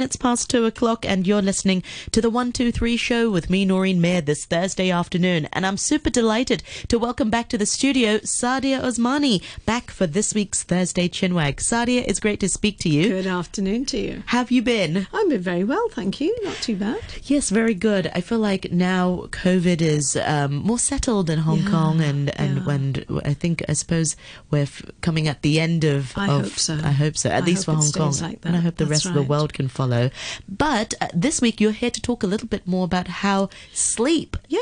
It's past 2 o'clock and you're listening to the 123 show with me, Noreen Mayer, this Thursday afternoon. And I'm super delighted to welcome back to the studio Saadia Usmani, back for this week's Thursday Chinwag. Saadia, it's great to speak to you. Good afternoon to you. How have you been? I've been very well, thank you. Not too bad. Yes, very good. I feel like now COVID is more settled in Hong Kong and when I suppose we're coming at the end of... I hope so. At least for Hong Kong. Like that. And I hope the rest of the world can follow. But this week you're here to talk a little bit more about how sleep is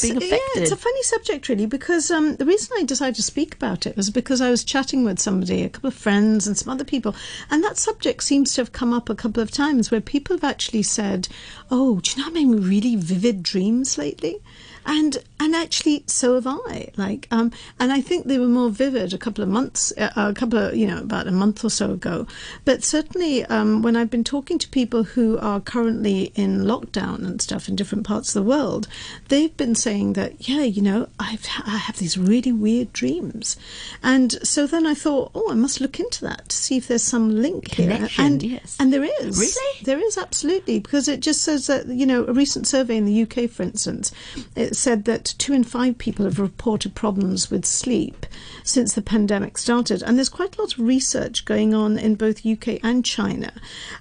being affected. Yeah, it's a funny subject really, because the reason I decided to speak about it was because I was chatting with somebody, a couple of friends and some other people, and that subject seems to have come up a couple of times where people have actually said, oh, do you know I'm having really vivid dreams lately? And actually, so have I. Like, and I think they were more vivid about a month or so ago. But certainly, when I've been talking to people who are currently in lockdown and stuff in different parts of the world, they've been saying that, I have these really weird dreams. And so then I thought, oh, I must look into that to see if there's some link here. And there is. Really? There is, absolutely, because it just says that, a recent survey in the UK, for instance, it said that 2 in 5 people have reported problems with sleep since the pandemic started. And there's quite a lot of research going on in both UK and China,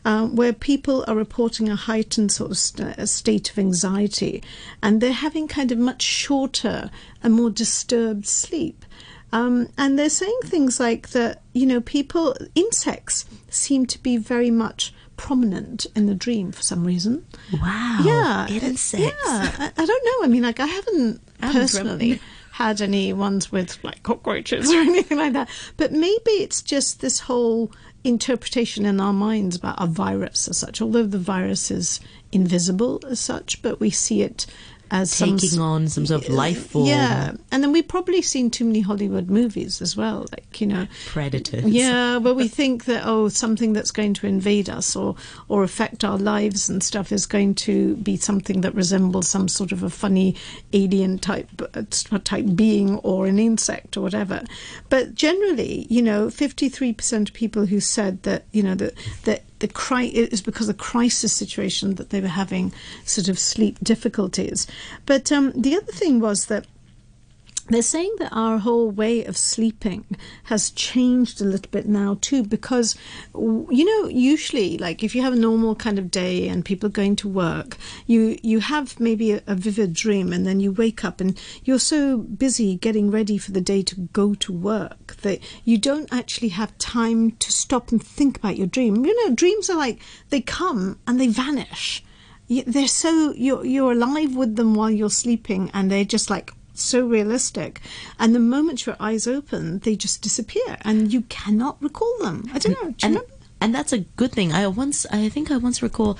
where people are reporting a heightened sort of state of anxiety. And they're having kind of much shorter and more disturbed sleep. And they're saying things like that, insects seem to be very much prominent in the dream for some reason. Wow. Yeah. Insects. Yeah. I don't know. I mean, like, I haven't personally had any ones with like cockroaches or anything like that. But maybe it's just this whole interpretation in our minds about a virus as such, although the virus is invisible as such, but we see it as taking on some sort of life form. Yeah, and then we've probably seen too many Hollywood movies as well, like, Predators. Yeah, where we think that, something that's going to invade us or affect our lives and stuff is going to be something that resembles some sort of a funny alien type being or an insect or whatever. But generally, 53% of people who said that, it was because of the crisis situation that they were having sort of sleep difficulties. But the other thing was that they're saying that our whole way of sleeping has changed a little bit now too, because, usually, like, if you have a normal kind of day and people are going to work, you have maybe a vivid dream and then you wake up and you're so busy getting ready for the day to go to work that you don't actually have time to stop and think about your dream. Dreams are like, they come and they vanish. They're so, you're alive with them while you're sleeping, and they're just like, so realistic, and the moment your eyes open they just disappear and you cannot recall them. I don't know, do you remember? And that's a good thing. I think I once recall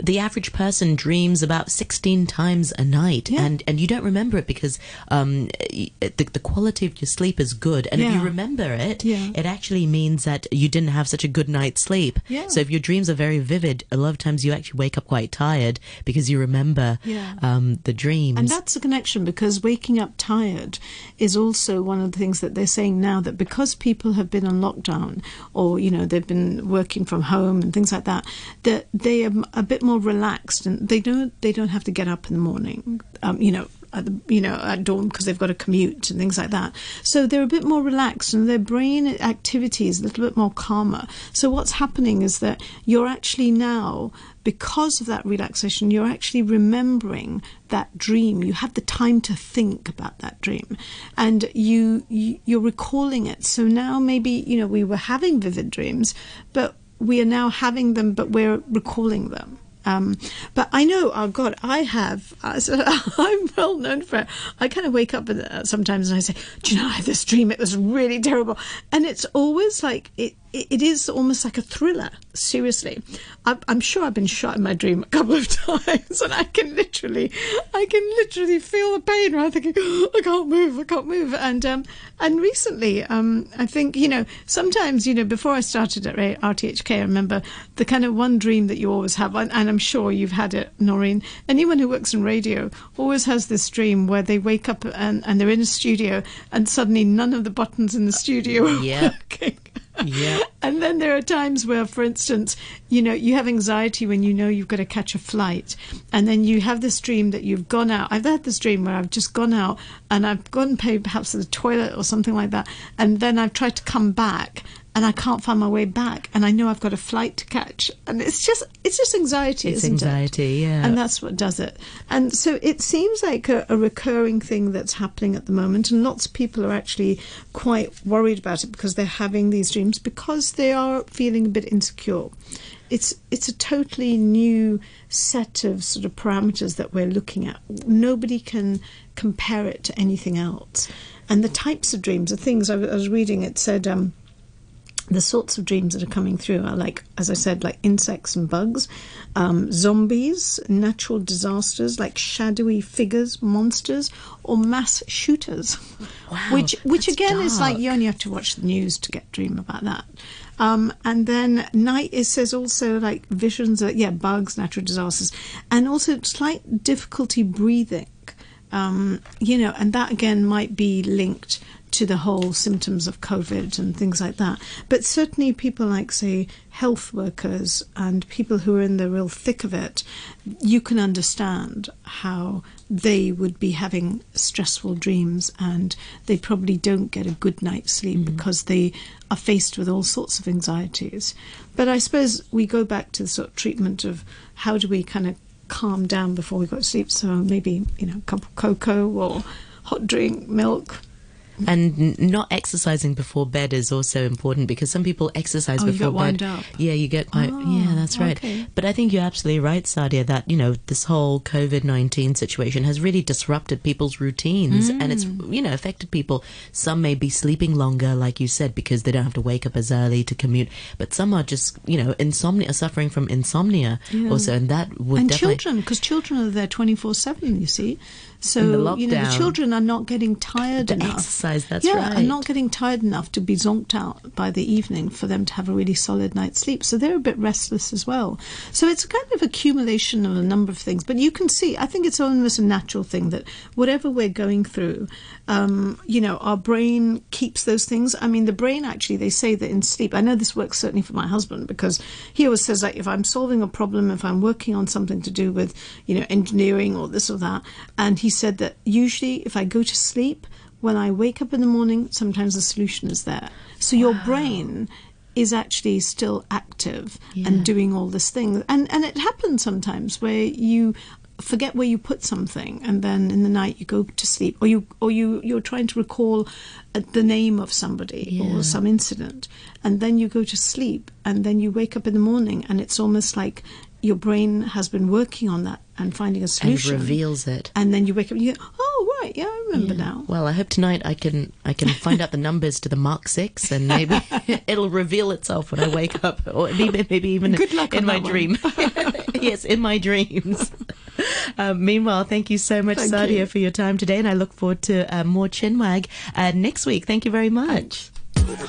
the average person dreams about 16 times a night, and you don't remember it because the quality of your sleep is good. And if you remember it, it actually means that you didn't have such a good night's sleep. Yeah. So if your dreams are very vivid, a lot of times you actually wake up quite tired because you remember the dreams. And that's a connection, because waking up tired is also one of the things that they're saying now, that because people have been on lockdown or, they've been working from home and things like that, that they are a bit more relaxed and they don't have to get up in the morning, at dawn, because they've got a commute and things like that. So they're a bit more relaxed and their brain activity is a little bit more calmer. So what's happening is that you're actually now, because of that relaxation, you're actually remembering that dream. You have the time to think about that dream and you're recalling it. So now maybe, we were having vivid dreams, but we are now having them, but we're recalling them. But I know, oh God, I'm well known for it. I kind of wake up sometimes and I say, do you know, I had this dream, it was really terrible. And it's always like, it is almost like a thriller, seriously. I'm sure I've been shot in my dream a couple of times and I can literally feel the pain, right? Thinking, I can't move. And recently, I think, sometimes, before I started at RTHK, I remember the kind of one dream that you always have, and I'm sure you've had it, Noreen. Anyone who works in radio always has this dream where they wake up and they're in a studio and suddenly none of the buttons in the studio are working. Yeah. And then there are times where, for instance, you know, you have anxiety when you know you've got to catch a flight, and then you have this dream that you've gone out. I've had this dream where I've just gone out and I've gone and paid perhaps at the toilet or something like that, and then I've tried to come back and I can't find my way back, and I know I've got a flight to catch, and it's just anxiety, isn't it? It's anxiety, yeah. And that's what does it. And so it seems like a recurring thing that's happening at the moment, and lots of people are actually quite worried about it because they're having these dreams because they are feeling a bit insecure. It's a totally new set of sort of parameters that we're looking at. Nobody can compare it to anything else. And the types of dreams, the things I was reading, it said the sorts of dreams that are coming through are, like, as I said, like insects and bugs, zombies, natural disasters, like shadowy figures, monsters, or mass shooters. Wow, which again dark. Is like you only have to watch the news to get dream about that. And then night, it says also like visions of, yeah, bugs, natural disasters, and also slight difficulty breathing, you know, and that again might be linked to the whole symptoms of COVID and things like that. But certainly people like, say, health workers and people who are in the real thick of it, you can understand how they would be having stressful dreams, and they probably don't get a good night's sleep because they are faced with all sorts of anxieties. But I suppose we go back to the sort of treatment of how do we kind of calm down before we go to sleep. So maybe, you know, a cup of cocoa or hot drink, milk. And not exercising before bed is also important, because some people exercise before bed. Up. Yeah, you get quite. Oh, yeah, that's right. Okay. But I think you're absolutely right, Saadia, that, you know, this whole COVID-19 situation has really disrupted people's routines, and it's, you know, affected people. Some may be sleeping longer, like you said, because they don't have to wake up as early to commute. But some are just, you know, insomnia, suffering from insomnia also, and that would and definitely. And children, because children are there 24/7. You see. So, you know, the children are not getting tired enough. Exercise, that's right. Yeah, and not getting tired enough to be zonked out by the evening for them to have a really solid night's sleep. So they're a bit restless as well. So it's a kind of accumulation of a number of things. But you can see, I think it's almost a natural thing that whatever we're going through, you know, our brain keeps those things. I mean, the brain actually, they say that in sleep, I know this works certainly for my husband, because he always says, like, if I'm solving a problem, if I'm working on something to do with, you know, engineering or this or that, and he said that usually if I go to sleep, when I wake up in the morning, sometimes the solution is there. So your brain is actually still active and doing all this thing. And it happens sometimes where you forget where you put something, and then in the night you go to sleep, or you're trying to recall the name of somebody or some incident, and then you go to sleep, and then you wake up in the morning, and it's almost like your brain has been working on that and finding a solution. And reveals it. And then you wake up and you go, oh, right, yeah, I remember now. Well, I hope tonight I can find out the numbers to the Mark Six, and maybe it'll reveal itself when I wake up, or maybe even in my dream. Yes, in my dreams. Meanwhile, thank you so much, Saadia, for your time today, and I look forward to more Chinwag next week. Thank you very much. Thanks.